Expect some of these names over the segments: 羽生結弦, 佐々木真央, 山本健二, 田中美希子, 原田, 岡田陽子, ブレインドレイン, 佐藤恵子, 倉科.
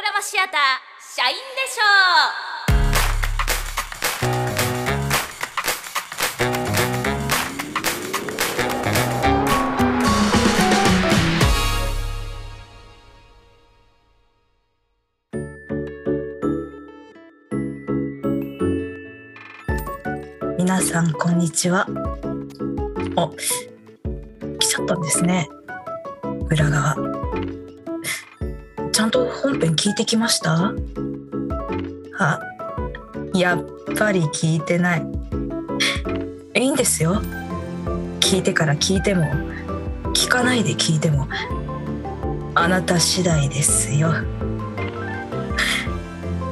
ドラマシアター社員でしょう。皆さんこんにちは。来ちゃったんですね。裏側ちゃんと本編聞いてきました？やっぱり聞いてない。いいんですよ。聞いてから聞いても聞かないで聞いてもあなた次第ですよ。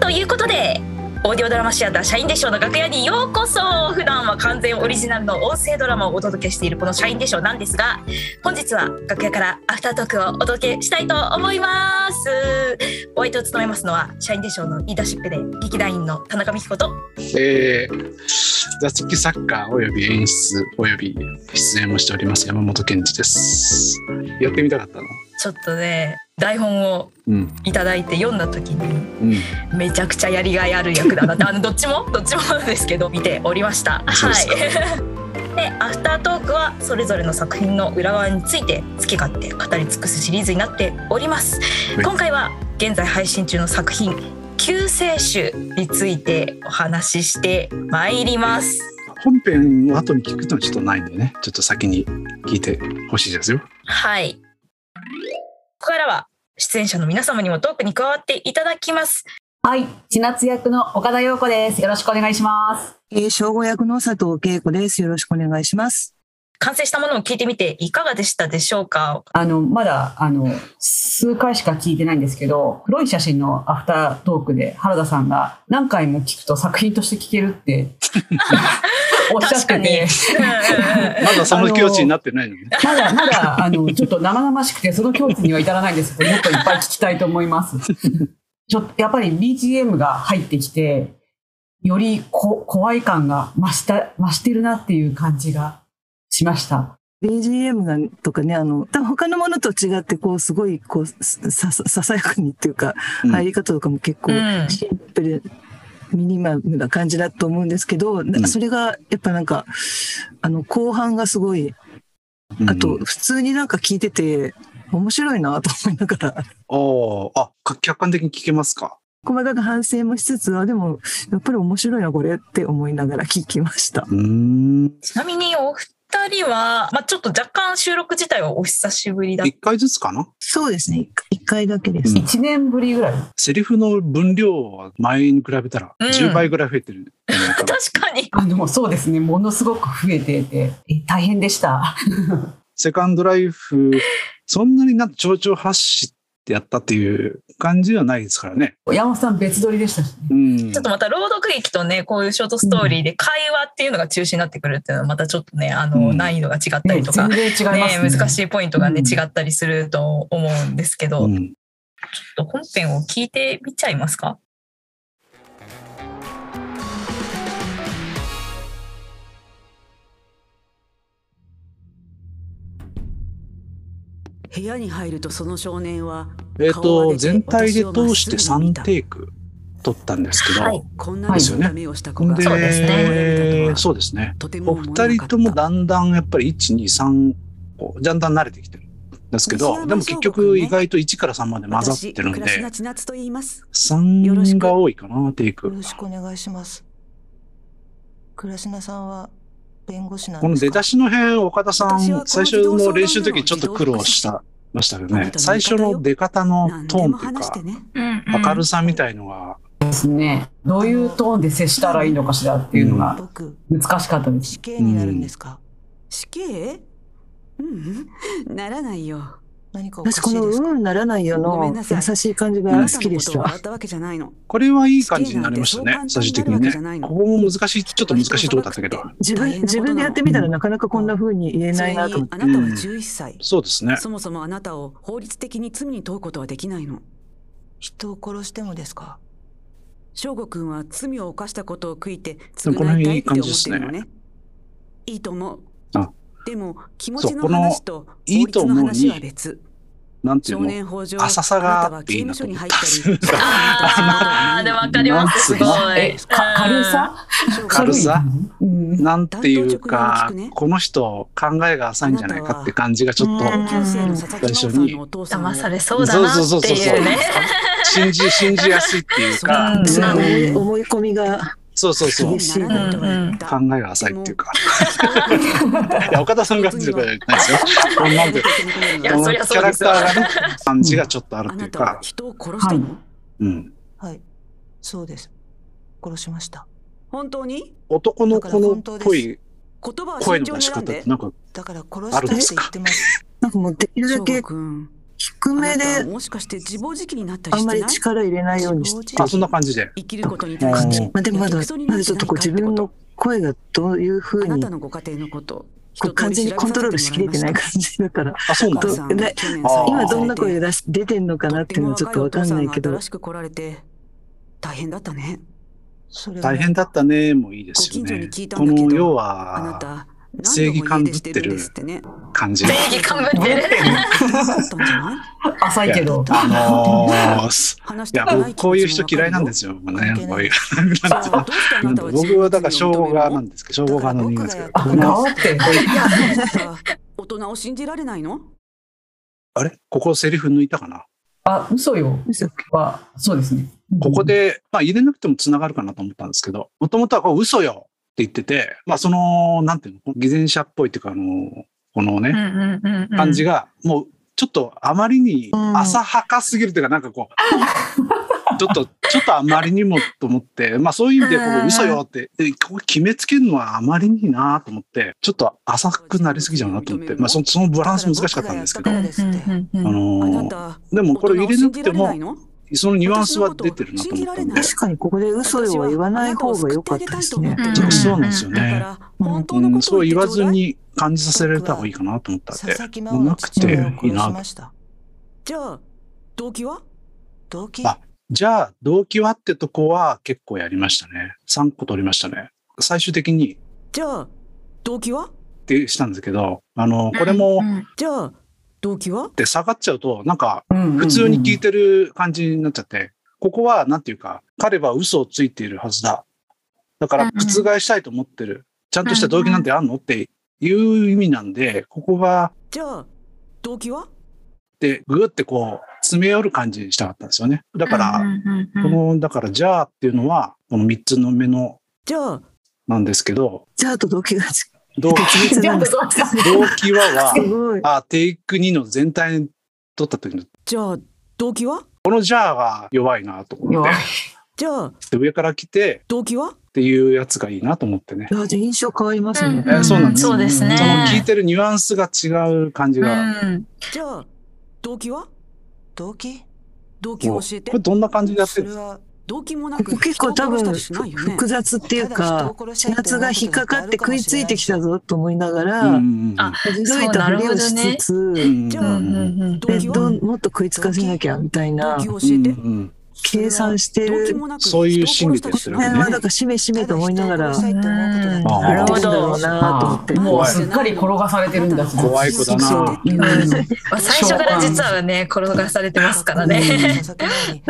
ということでオーディオドラマシアター社員でしょうの楽屋にようこそ。普段は完全オリジナルの音声ドラマをお届けしているこの社員でしょうなんですが、本日は楽屋からアフタートークをお届けしたいと思います。お相手を務めますのは社員でしょうのリーダーシップで劇団員の田中美希子と、座付き作家および演出および出演もしております山本健二です。やってみたかったのちょっとね、台本をいただいて読んだ時に、めちゃくちゃやりがいある役だなって、どっちもなんですけど見ておりました。はい。で、アフタートークはそれぞれの作品の裏側について好き勝手語り尽くすシリーズになっております。今回は現在配信中の作品救世主についてお話ししてまいります。本編を後に聞くのはちょっとないんでね、ちょっと先に聞いてほしいですよ。はい。ここからは出演者の皆様にもトークに加わっていただきます。はい、千夏役の岡田陽子です。よろしくお願いします。正吾役の佐藤恵子です。よろしくお願いします。完成したものを聞いてみていかがでしたでしょうか？まだ数回しか聞いてないんですけど、黒い写真のアフタートークで原田さんが何回も聞くと作品として聞けるっておっしゃってね。まだその境地になってないのね。まだちょっと生々しくてその境地には至らないんですけど、もっといっぱい聞きたいと思います。ちょっとやっぱり BGM が入ってきて、より怖い感が増してるなっていう感じがしました。BGM がとかね、他のものと違って、すごい、ささやかにっていうか、入り方とかも結構シンプル。ミニマムな感じだと思うんですけど、それがやっぱ後半がすごい、あと普通に聞いてて面白いなと思いながら。客観的に聞けますか？細かく反省もしつつ、でもやっぱり面白いなこれって思いながら聞きました。ちなみにお二人は、ちょっと若干収録自体はお久しぶりだ。1回ずつかな？そうですね。1回だけです。1年ぶりぐらい。セリフの分量は前に比べたら10倍ぐらい増えてる。確かに。そうですね。ものすごく増えていて、大変でした。セカンドライフ、そんなに蝶々発して、やったっていう感じはないですからね。山本さん別撮りでしたし、ね、ちょっとまた朗読劇とね、こういうショートストーリーで会話っていうのが中心になってくるっていうのはまたちょっとね、難易度が違ったりとか、ね、難しいポイントがね、違ったりすると思うんですけど、ちょっと本編を聞いてみちゃいますか？部屋に入るとその少年は全体で通して3テイク撮ったんですけど、そうですね。お二人ともだんだんやっぱり123だんだん慣れてきてるんですけど、でも結局意外と1から3まで混ざってるので3が多いかな、テイク。よろしくお願いします。倉科さんは弁護士なんですか？この出だしの辺、岡田さん最初の練習の時ちょっと苦労したましたよね。最初の出方のトーンというか明るさみたいのがですね、どういうトーンで接したらいいのかしらっていうのが難しかったです。死刑になるんですか？死刑？うん、ならないよ。私このうんならないよの優しい感じが好きでした。これはいい感じになりましたね。最終的にね。ここも難しい、ちょっと難しいところだったけど。自分でやってみたらなかなかこんな風に言えないなと思って。あなたは11歳。そうですね。そもそもあなたを法律的に罪に問うことはできないの。人を殺してもですか？翔吾君は罪を犯したことを悔いて償いたいって思ってるのね。いいと思う。でも気持ちの話と法律の話は別。なんていうの、浅さがいいなと思った。あーでも分かります。すごい軽さ、なんていうか、この人考えが浅いんじゃないかって感じがちょっと最初に騙されそうだなっていうね、信じやすいっていうか、思い込みが、そう、考えが浅いっていうか。いや、岡田さんがっていうことじゃないですよ。なんで、キャラクターがね、感じがちょっとあるっていうか。はい、そうです。殺しました。本当に？男の子の声の出し方ってなんかあるんですか？なんかもうできるだけ低めで、あんまり力入れないようにして、そんな感じで。でもまだちょっと自分の声がどういうふうに、完全にコントロールしきれてない感じだから、今どんな声が出てんのかなっていうのはちょっとわかんないけど。大変だったね。大変だったねもいいですよね。この要は正義感ぶってる感じ。正義感ぶってる。浅いけど。いや僕こういう人嫌いなんですよ。ね、こういう。僕はだから称号側なんですけど、称号側の人間ですけど。大人を信じられないの？あれ、ここセリフ抜いたかな。あ、嘘よ。そうですね。ここで、まあ、入れなくてもつながるかなと思ったんですけど、もともとはこう嘘よって言ってて、まあ、その、なんていうの、偽善者っぽいっていうか、このね、感じが、もう、ちょっとあまりに浅はかすぎるというか、なんかこう、ちょっとあまりにもと思って、まあ、そういう意味で、こう嘘よって、ここ決めつけるのはあまりになと思って、ちょっと浅くなりすぎちゃうなと思って、まあ、そのバランス難しかったんですけど、でもこれ入れなくても、そのニュアンスは出てるなと思ったんで。確かにここで嘘よは言わない方が良かったですね。そうなんですよね。そう言わずに感じさせられた方がいいかなと思ったんで、なくていいな。じゃあ動機は？ってとこは結構やりましたね。3個取りましたね。最終的に。じゃあ動機は？ってしたんですけど、これも。じゃあ動機は？って下がっちゃうと、なんか、普通に聞いてる感じになっちゃって、ここは、なんていうか、彼は嘘をついているはずだ。だから、覆したいと思ってる。ちゃんとした動機なんてあんのっていう意味なんで、ここは、じゃあ、動機は？って、ぐーってこう、詰め寄る感じにしたかったんですよね。だから、じゃあっていうのは、この3つの目の、じゃあ、なんですけど、じゃあと動機が違う。動機はテイク2の全体に取った時のじゃあ動機はこのじゃあが弱いなと思って、じゃあ上から来て動機はっていうやつがいいなと思ってね。じゃ印象変わりますね。そうなんです。そうですね。その聞いてるニュアンスが違う感じが。じゃあ動機は動機を教えて。これどんな感じでやってるんですか？ここ結構多分複雑っていうか、シャツが引っかかって食いついてきたぞと思いながら、ひどいとふりをしつつ、もっと食いつかせなきゃみたいな、計算してる。そういう心理ですよね。だからしめしめと思いながら、現れるんだろうなと思って。もうすっかり転がされてるんだ。怖い子だな。最初から実はね、転がされてますからね。で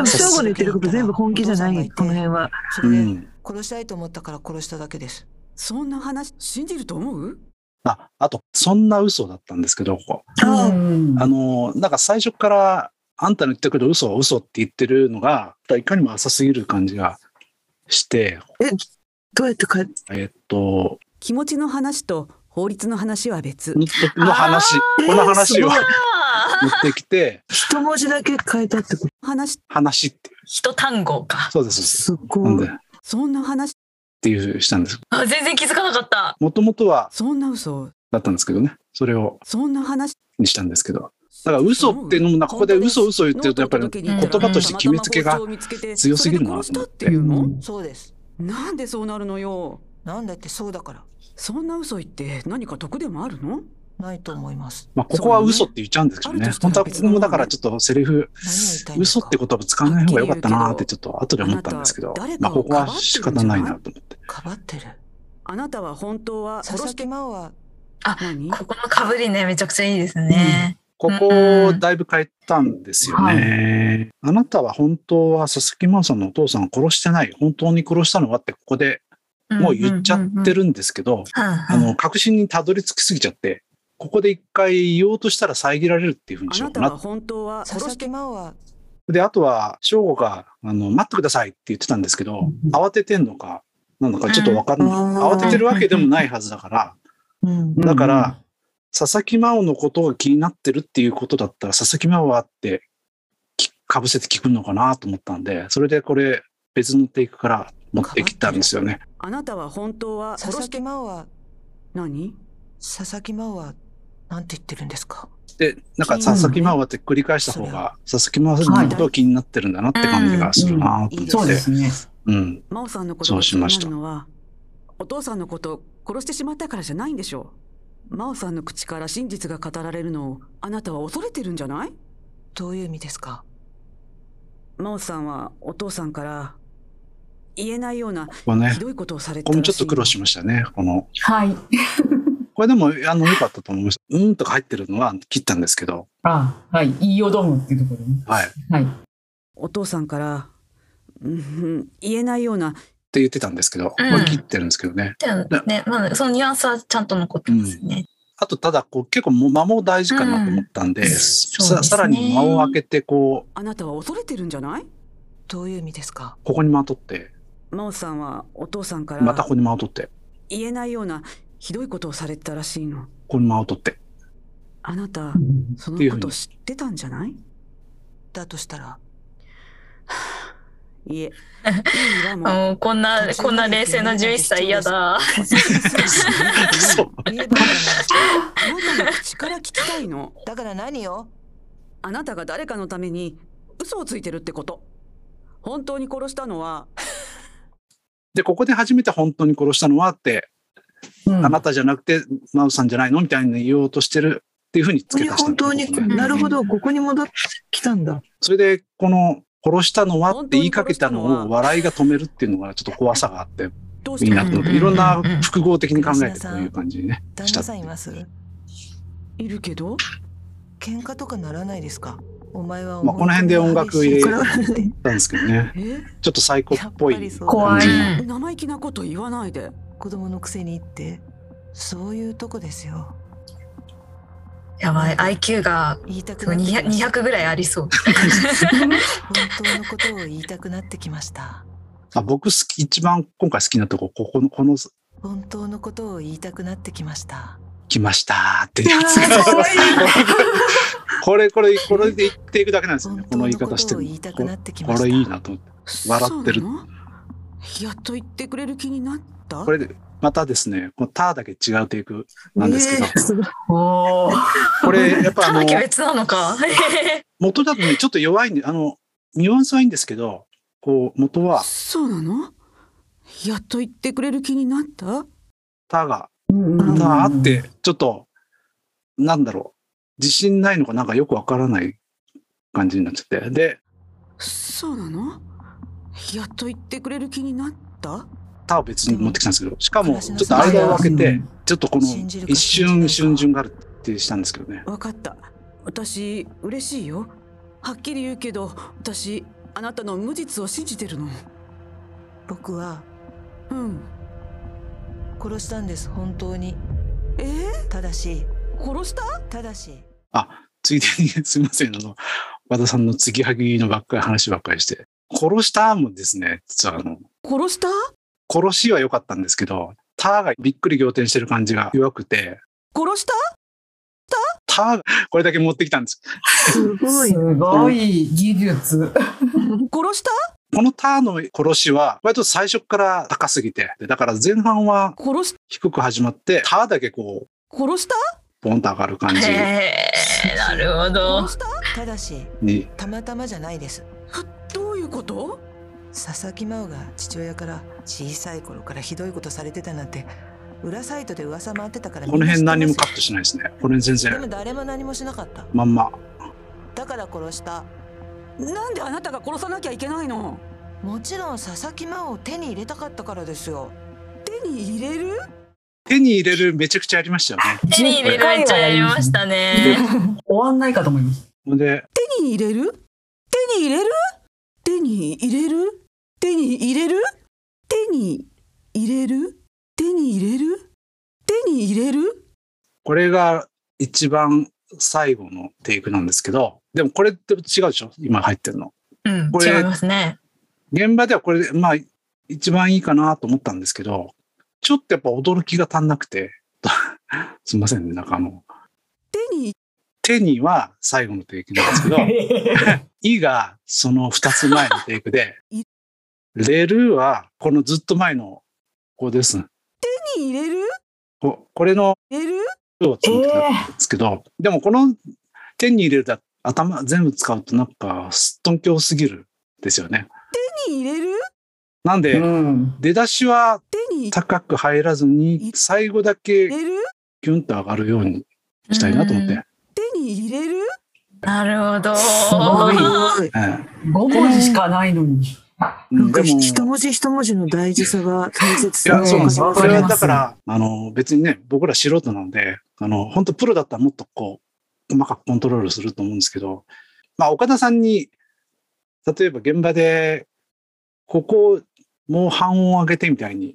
も正吾の言ってること全部本気じゃない、この辺は。それで殺したいと思ったから殺しただけです。そんな話、信じると思う？あと、そんな嘘だったんですけど、ここ。なんか最初から、あんたの言ってくる嘘は嘘って言ってるのが、いかにも浅すぎる感じがして。どうやってか気持ちの話と法律の話は別。この話を持ってきて。一文字だけ変えたってこと？話って。一単語か。そうです。すごい。そんな話っていうしたんです。全然気づかなかった。もともとは、そんな嘘だったんですけどね。それを、そんな話にしたんですけど。だから嘘っていうのも、ここで嘘言ってると、やっぱり言葉として決めつけが強すぎるなと思って。そうです。なんでそうなるのよ。なんだってそうだから。そんな嘘言って何か得でもあるの？ないと思います。まあここは嘘って言っちゃうんですけどね。本当はここもだからちょっとセリフ、嘘って言葉使わない方が良かったなってちょっと後で思ったんですけど、まあここは仕方ないなと思って。かばってる。あなたは本当は佐々木真央はここのかぶりねめちゃくちゃいいですね。ここだいぶ変えたんですよね。あなたは本当は佐々木真央さんのお父さんを殺してない、本当に殺したのはってここでもう言っちゃってるんですけど、確信にたどり着きすぎちゃって、ここで一回言おうとしたら遮られるっていうふうにしようかな。あなたは本当は佐々木真央は。で、あとは翔吾が待ってくださいって言ってたんですけど、慌ててんのかなんだかちょっと分かんない、慌ててるわけでもないはずだから、だから佐々木真央のことが気になってるっていうことだったら、佐々木真央はってかぶせて聞くのかなと思ったんで、それでこれ別のテイクから持ってきたんですよね。あなたは本当は佐々木真央は何？佐々木真央はなんて言ってるんですか？で、なんか佐々木真央って繰り返した方が佐々木真央さんのことが気になってるんだなって感じがするなと思って、そうですね。真央さんのことを気になるのはお父さんのことを殺してしまったからじゃないんでしょう。真央さんの口から真実が語られるのをあなたは恐れてるんじゃない？どういう意味ですか？真央さんはお父さんから言えないようなひどいことをされてるらしい。これもちょっと苦労しましたね。このはい。これでも良かったと思いました。うんとか入ってるのは切ったんですけど。あ、はい。言いよどむっていうところね。はい。はい。お父さんから、言えないようなって言ってたんですけど、切ってるんですけどね。ね、まあそのニュアンスはちゃんと残ってますね。あとただこう結構間も大事かなと思ったんで、さらに間を空けてこう。あなたは恐れてるんじゃない？どういう意味ですか？ここに間を取って。真央さんはお父さんから。またここに間を取って。言えないような。ひどいことをされたらしいの。この間を取って。あなた、そのこと知ってたんじゃない？だとしたら。いえ。もうこんな冷静な11歳嫌だ。そう。あなたの口から聞きたいの。だから何よ。あなたが誰かのために嘘をついてるってこと。本当に殺したのは。で、ここで初めて本当に殺したのはって。あなたじゃなくて真央さんじゃないのみたいに言おうとしてるっていうふうに付け足した。本当に、なるほど、ここに戻ってきたんだ。それでこの「殺したのは」って言いかけたのを笑いが止めるっていうのがちょっと怖さがあっていいなと思って、いろんな複合的に考えてこういう感じにねした。旦那さんいます？いるけど喧嘩とかならないですか？お前はこの辺で音楽入れたんですけどね、ちょっとサイコっぽい怖い生意気なこと言わないで。子供のくせにってそういうとこですよ。やばい、 IQ が200ぐらいありそう。本当のことを言いたくなってきました。あ、僕一番今回好きなとこ、この本当のことを言いたくなってきました。来ましたってやつ。これで言っていくだけなんですよね。この言い方してる。これいいなと思って笑ってる。やっと言ってくれる気になって。これでまたですね、このターだけ違うテイクなんですけど、これやっぱ元だとねちょっと弱いんで、ニュアンスはいいんですけど、こう元はそうなの？やっと言ってくれる気になった？ターがターってちょっとなんだろう、自信ないのかなんかよくわからない感じになっちゃって、でそうなの？やっと言ってくれる気になった？タを別に持ってきたんですけど、しかもちょっと間を空けてちょっとこの一瞬瞬順があるってしたんですけどね。分かった、私嬉しいよ。はっきり言うけど私あなたの無実を信じてるの。僕は殺したんです、本当に。ただし殺した？ただしついでにすみません、和田さんの継ぎはぎのばっかり話ばっかりして、殺したもですね、実は殺した殺しは良かったんですけど、タがびっくり仰天してる感じが弱くて。殺した？タ？これだけ持ってきたんです。すごい技術。殺した？このタの殺しは割と最初から高すぎて、だから前半は低く始まって、タだけこう殺した？ポンと上がる感じ。なるほど。殺した？ただしたまたまじゃないです。どういうこと？佐々木真央が父親から小さい頃からひどいことされてたなんて裏サイトで噂回ってたから、この辺何もカットしないですね。これ全然。でも誰も何もしなかった。まんま。だから殺した。なんであなたが殺さなきゃいけないの？もちろん佐々木真央を手に入れたかったからですよ。手に入れる？手に入れるめちゃくちゃありましたよね。手に入れるめっちゃやりましたね。終わんないかと思います。で手に入れる？手に入れる？手に入れる？手に入れる？手に入れる？手に入れる？手に入れる？これが一番最後のテイクなんですけど、でもこれって違うでしょ？今入ってるの。うん、これ違いますね。現場ではこれまあ一番いいかなと思ったんですけど、ちょっとやっぱ驚きが足んなくてすみませんね、なんか手には最後のテイクなんですけどいがその2つ前のテイクでれるはこのずっと前のここです。手に入れる これのれるをつけたんですけど、でもこの手に入れるだ頭全部使うとなんかすっとんきょうすぎるですよね。手に入れるなんで、うん、出だしは高く入らずに最後だけキュンと上がるようにしたいなと思って、うん、手に入れる。なるほど、すごい、うん、5文字しかないのに、なんか一文字一文字の大事さが大切さが分かります。これはだから別にね、僕ら素人なので本当プロだったらもっとこう細かくコントロールすると思うんですけど、まあ、岡田さんに例えば現場でここもう半音上げてみたいに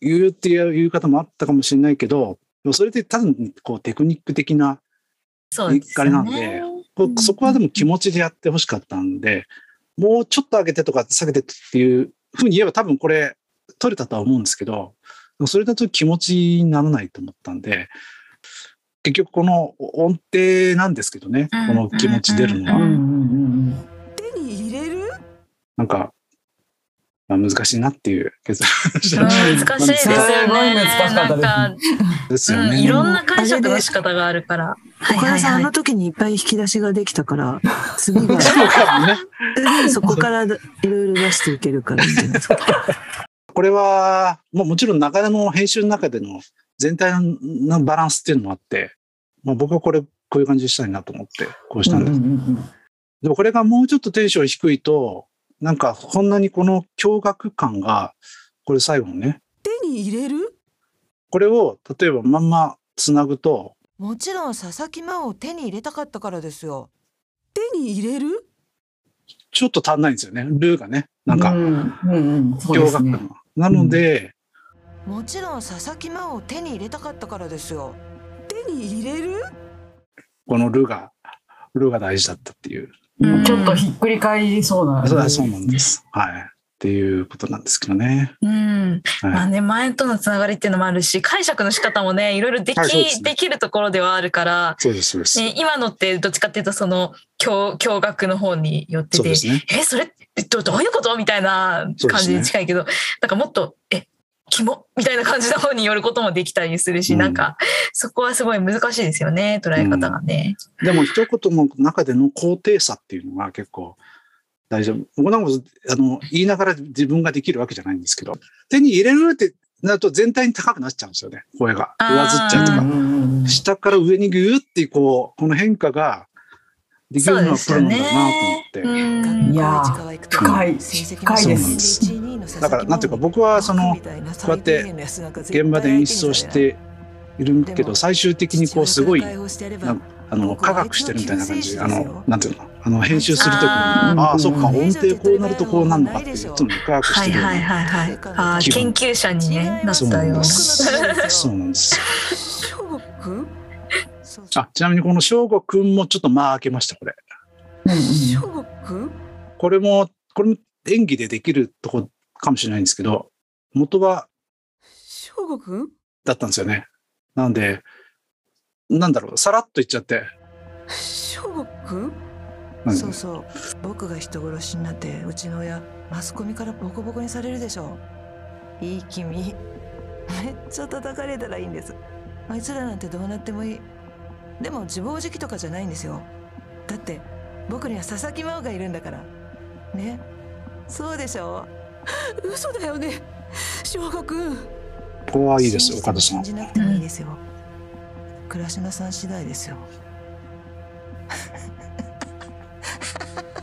言うっていう言い方もあったかもしれないけど、それって多分こうテクニック的な言い方なん で、そこはでも気持ちでやってほしかったんで、もうちょっと上げてとか下げてっていうふうに言えば多分これ取れたとは思うんですけど、それだと気持ちにならないと思ったんで、結局この音程なんですけどね、この気持ち出るのは手に入れるなんか難しいなっていう結論でした。難しいですよね。なんかですよね。いろんな解釈の仕方があるから。岡田さんあの時にいっぱい引き出しができたから、次がそこからいろいろ出していけるから。これはもちろん中でも編集の中での全体のバランスっていうのもあって、僕はこういう感じにしたいなと思ってこうしたんです。でもこれがもうちょっとテンション低いと。なんかこんなにこの驚愕感が、これ最後のね、手に入れるこれを例えばまんまつなぐと、もちろん佐々木真央を手に入れたかったからですよ。手に入れるちょっと足んないんですよね、ルーがね、なんか驚愕感が、なので、もちろん佐々木真央を手に入れたかったからですよ。手に入れるこのルーが大事だったっていう、ちょっとひっくり返りそうな、そうなんです。はい。っていうことなんですけどね。うん。はい、まあね、前とのつながりっていうのもあるし、解釈の仕方もね、いろいろできるところではあるから、そうですそうです。ね、今のってどっちかっていうとその驚愕の方に寄ってて、ね、それどういうことみたいな感じに近いけど、ね、なんかもっとキモみたいな感じの方によることもできたりするし、なんかそこはすごい難しいですよね、捉え方がね。でも一言の中での肯定さっていうのは結構大丈夫。僕なんか言いながら自分ができるわけじゃないんですけど、手に入れるってなると全体に高くなっちゃうんですよね、声が上ずっちゃうとか、下から上にギューってこの変化ができるのはプロなんだなと思って。いやー、深いです。だからなんていうか、僕はこうやって現場で演出をしているけど、最終的にすごい科学してるみたいな感じで、なんていうの、編集するときにそっか、音程こうなるとこうなるのかっていう、いつも科学してるような研究者になったような。そうなんです。ちなみにこの翔吾くんもちょっと間開けました、これ。翔吾くん？これも演技でできるとこかもしれないんですけど、元はしょうごくんだったんですよね。なんでなんだろう、さらっと言っちゃってしょうごくん、そうそう、僕が人殺しになってうちの親マスコミからボコボコにされるでしょう。いい君、めっちゃ叩かれたらいいんです。あいつらなんてどうなってもいい。でも自暴自棄とかじゃないんですよ。だって僕には佐々木真央がいるんだからね。そうでしょう。嘘だよね、翔吾くん。これはいいですよ、岡田さん。信じなくてもいいですよ。暮らしのさん次第ですよ。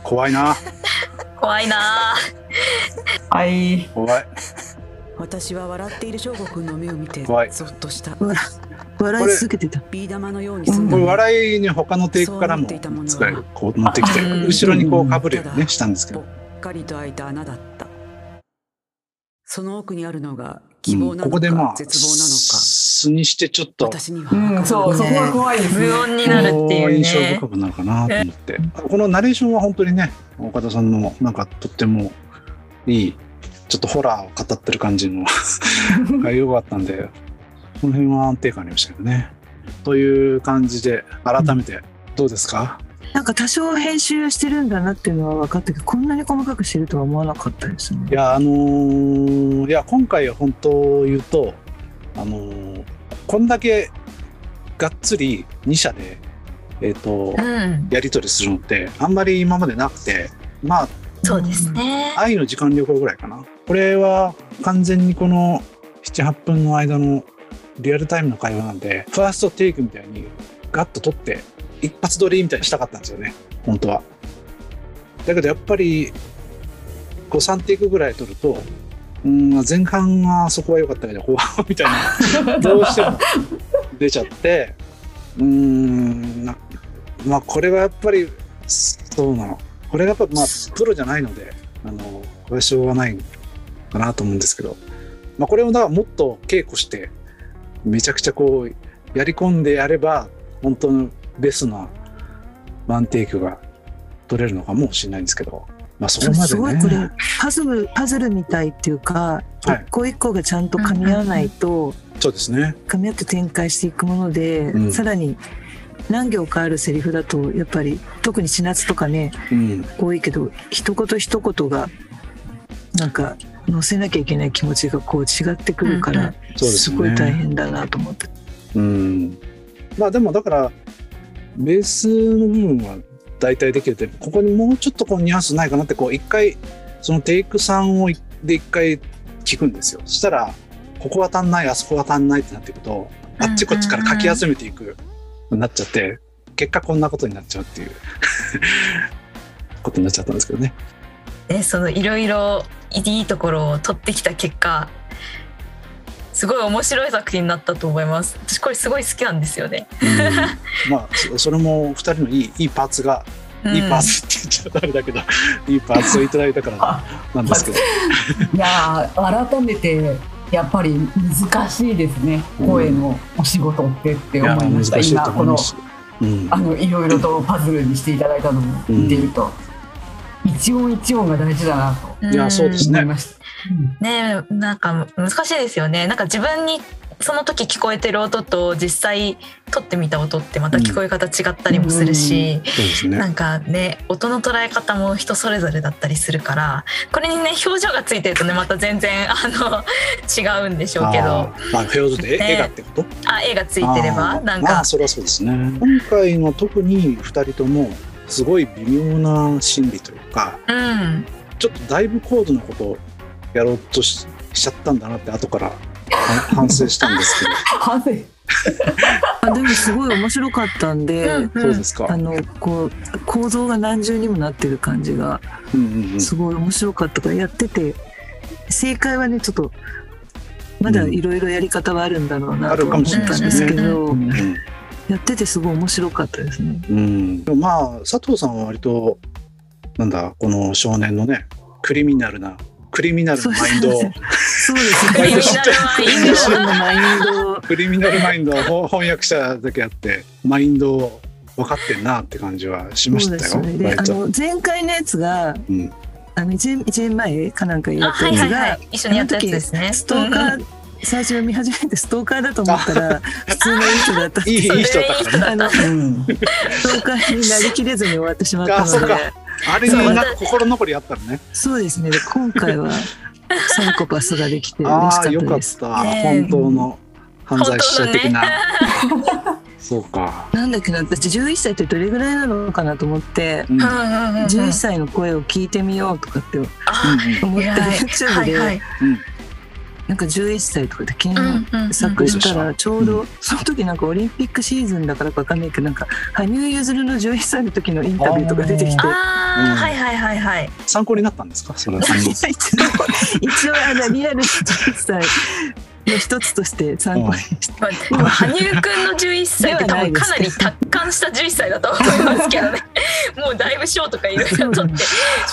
怖いな。怖いな。はい。怖い。私は笑っている翔吾くんの目を見てゾッとした。笑い続けてた。ビー玉のようにする。これ笑いに他のテイクからも使える。こう持ってきて後ろにこうかぶるようにねしたんですけど。ぽっかりと開いた穴だった。その奥にあるのが希望なのか絶望なのか。素にしてちょっと。私にはそうそこが怖いですね。無音になるっていうね。印象深くなるかなと思って。このナレーションは本当にね岡田さんのなんかとってもいい。ちょっとホラーを語ってる感じのが良かったんで、この辺は安定感ありましたけどね。という感じで改めてどうですか？なんか多少編集してるんだなっていうのは分かったけど、こんなに細かくしてるとは思わなかったですね。いやいや今回は本当言うとこんだけがっつり2社でやり取りするのってあんまり今までなくて、まあそうですね。愛の時間旅行ぐらいかな。これは完全にこの 7,8 分の間のリアルタイムの会話なんで、ファーストテイクみたいにガッと撮って一発撮りみたいにしたかったんですよね本当は。だけどやっぱりこう3テイクぐらい撮ると、前半はそこは良かったけど後半みたいなどうしても出ちゃって、まあこれはやっぱりそうなの。これがやっぱまあプロじゃないのでこれはしょうがないかなと思うんですけど、まあ、これをだからもっと稽古してめちゃくちゃこうやり込んでやれば本当のベストなワンテイクが取れるのかもしれないんですけど、まあ、そこまでね。すごいこれパズルみたいっていうか、はい、一個一個がちゃんと噛み合わないと、そうですね、噛み合って展開していくもので、さらに何行かあるセリフだとやっぱり特に「千夏」とかね、多いけど一言一言がなんか載せなきゃいけない気持ちがこう違ってくるから、すごい大変だなと思って、まあでもだからベースの部分は大体できるけど、ここにもうちょっとこうニュアンスないかなってこう一回そのテイク3で一回聞くんですよ。そしたらここは足んないあそこは足んないってなっていくと、あっちこっちからかき集めていく。なっちゃって結果こんなことになっちゃうっていうことになっちゃったんですけどね。そのいろいろいいところを取ってきた結果、すごい面白い作品になったと思います。私これすごい好きなんですよね。まあそれも2人のいいパーツが、いいパーツって言っちゃダメだけどいいパーツをいただいたからなんですけどいや改めてやっぱり難しいですね、声のお仕事って思いました。今このいろいろとパズルにしていただいたのも見ていると、一音一音が大事だなと。いやそうですね。ねえ、なんか難しいですよね。なんか自分にその時聞こえてる音と実際撮ってみた音ってまた聞こえ方違ったりもするし、なんかね音の捉え方も人それぞれだったりするから、これにね表情がついてるとねまた全然違うんでしょうけど、表情で絵がってこと、絵がついてればなんか、それはそうですね。今回の特に2人ともすごい微妙な心理というか、ちょっとだいぶ高度なことをやろうとしちゃったんだなって後から反省したんですけど反省でもすごい面白かったんで、こう構造が何重にもなってる感じがすごい面白かったから、やってて正解はねちょっとまだいろいろやり方はあるんだろうなと思ったんですけど、やっててすごい面白かったですね。でもまあ佐藤さんは割となんだこの少年のねクリミナルなマインドをクリミナルマインドを翻訳者だけあってマインドを分かってんなって感じはしましたよ。前回のやつが1年前かなんかやったやつが一緒にやったやつですね。ストーカー最初見始めてストーカーだと思ったら普通のいい人だったっていうストーカーになりきれずに終わってしまったので、あれになんか心残りあったのね。そうですね。今回はサイコパスができて嬉しかったです。ああ、よかった。本当の犯罪者的な。そうか。なんだっけな、私11歳ってどれぐらいなのかなと思って、11歳の声を聞いてみようとかって思って YouTube でなんか11歳とかで検索したらちょうどその時なんかオリンピックシーズンだからか分かんないけどなんか羽生結弦の11歳の時のインタビューとか出てきて、あ、うん、はいはいはいはい、参考になったんですかそれは。一応リアル11歳の一つとして参考にして、うん、羽生くんの11歳って多分かなり達観した11歳だと思いますけどねもうだいぶ賞とかいろいろ取って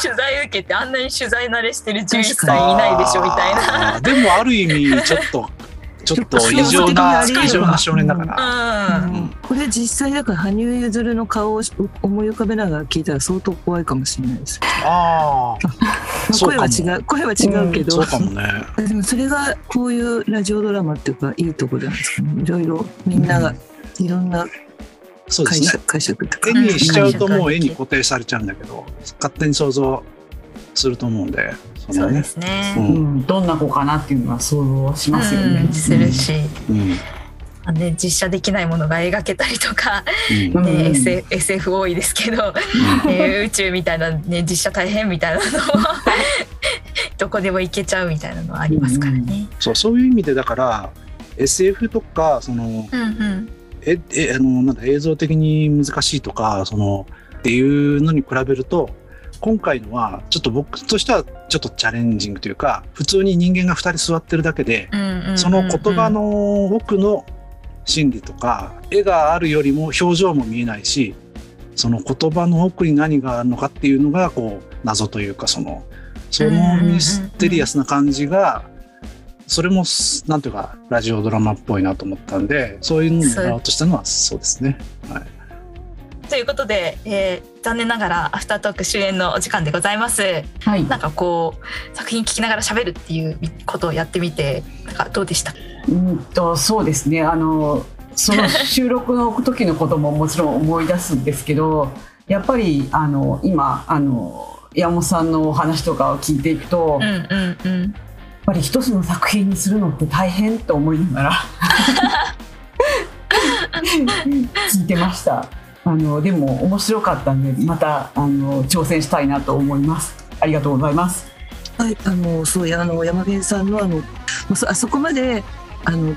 取材受けてあんなに取材慣れしてる11歳いないでしょみたいなでもある意味ちょっと異常な少年だから、うんうん、これ実際だから羽生結弦の顔を思い浮かべながら聞いたら相当怖いかもしれないです。あ声は違うけど、そうかもね。でもそれがこういうラジオドラマっていうかいいところじゃないですかね。いろいろみんながいろんな解釈とか絵にしちゃうともう絵に固定されちゃうんだけど勝手に想像すると思うんで。そうですね、うん、どんな子かなっていうのは想像しますよね、うん、するし、うん、で実写できないものが描けたりとか、うんね、SF 多いですけど、うん宇宙みたいな、ね、実写大変みたいなのもどこでも行けちゃうみたいなのはありますからね、うんうん、そういう意味でだから SF とかその、うんうん、なんか映像的に難しいとかそのっていうのに比べると今回のはちょっと僕としてはちょっとチャレンジングというか普通に人間が2人座ってるだけで、うんうんうんうん、その言葉の奥の心理とか絵があるよりも表情も見えないしその言葉の奥に何があるのかっていうのがこう謎というかそのミステリアスな感じがそれもなんていうかラジオドラマっぽいなと思ったんでそういうのをやろうとしたのはそうですね、はいということで、残念ながらアフタートーク終演のお時間でございます、はい、なんかこう作品聞きながら喋るっていうことをやってみてなんかどうでした？そうですねその収録の時のことももちろん思い出すんですけどやっぱり今山本さんのお話とかを聞いていくと、うんうんうん、やっぱり一つの作品にするのって大変と思いながら聞いてました。でも面白かったんでまた挑戦したいなと思います。ありがとうございます。はい、そうや山辺さんのあそこまで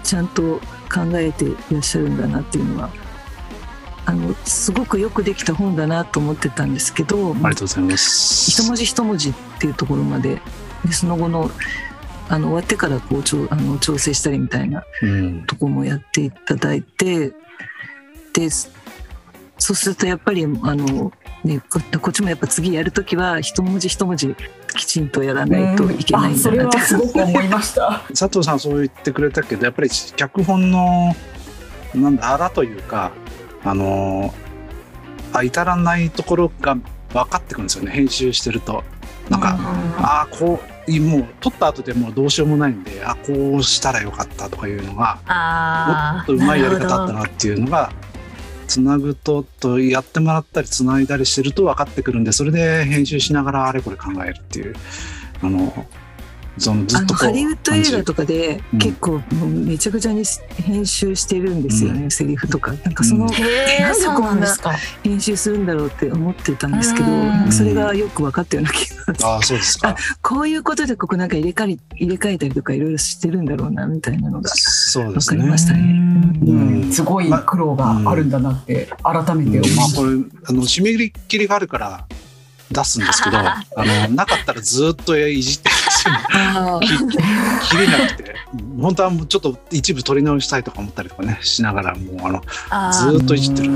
ちゃんと考えていらっしゃるんだなっていうのはすごくよくできた本だなと思ってたんですけど、ありがとうございます。一文字一文字っていうところまででその後の終わってからこう調整したりみたいなとこもやっていただいて、うん、でそうするとやっぱりね、こっちもやっぱ次やるときは一文字一文字きちんとやらないといけないんだなって、すごく思いました佐藤さんそう言ってくれたけどやっぱり脚本のあらというか至らないところが分かってくるんですよね。編集してるとなんか、うん、こうもう撮った後でもうどうしようもないんでこうしたらよかったとかいうのがもっとうまいやり方だったなっていうのがつなぐとやってもらったりつないだりしてると分かってくるんで、それで編集しながらあれこれ考えるっていうずっとハリウッド映画とかで結構もうめちゃくちゃに編集してるんですよね、うん、セリフとかなんかなんでこんな編集するんだろうって思ってたんですけど、それがよく分かったような気がして、そうですか。こういうことでここなんか入れ替えたりとかいろいろしてるんだろうなみたいなのが分かりましたね。うんうん、すごい苦労があるんだなって改めて思います。締め切りがあるから出すんですけどなかったらずっといじって切れなくて本当はもうちょっと一部取り直したいとか思ったりとかねしながらもうずっといじってる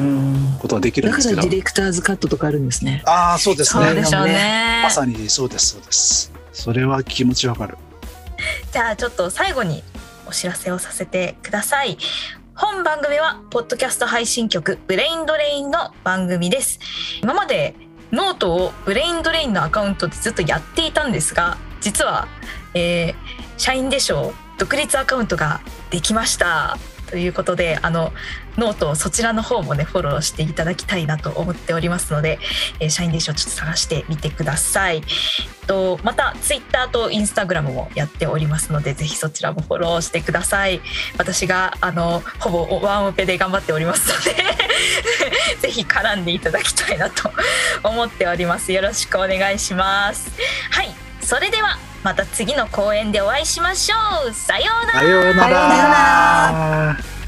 ことはできるんですけど、だからディレクターズカットとかあるんですね。そうです ね、 そうでしょうね。まさにそうですそれは気持ちわかる。じゃあちょっと最後にお知らせをさせてください。本番組はポッドキャスト配信局ブレインドレインの番組です。今までノートをブレインドレインのアカウントでずっとやっていたんですが、実は、社員でしょう独立アカウントができましたということでノートをそちらの方もねフォローしていただきたいなと思っておりますので、社員でしょうちょっと探してみてください。またツイッターとインスタグラムもやっておりますのでぜひそちらもフォローしてください。私がほぼワンオペで頑張っておりますのでぜひ絡んでいただきたいなと思っております。よろしくお願いします。はい、それではまた次の公演でお会いしましょう。さようなら。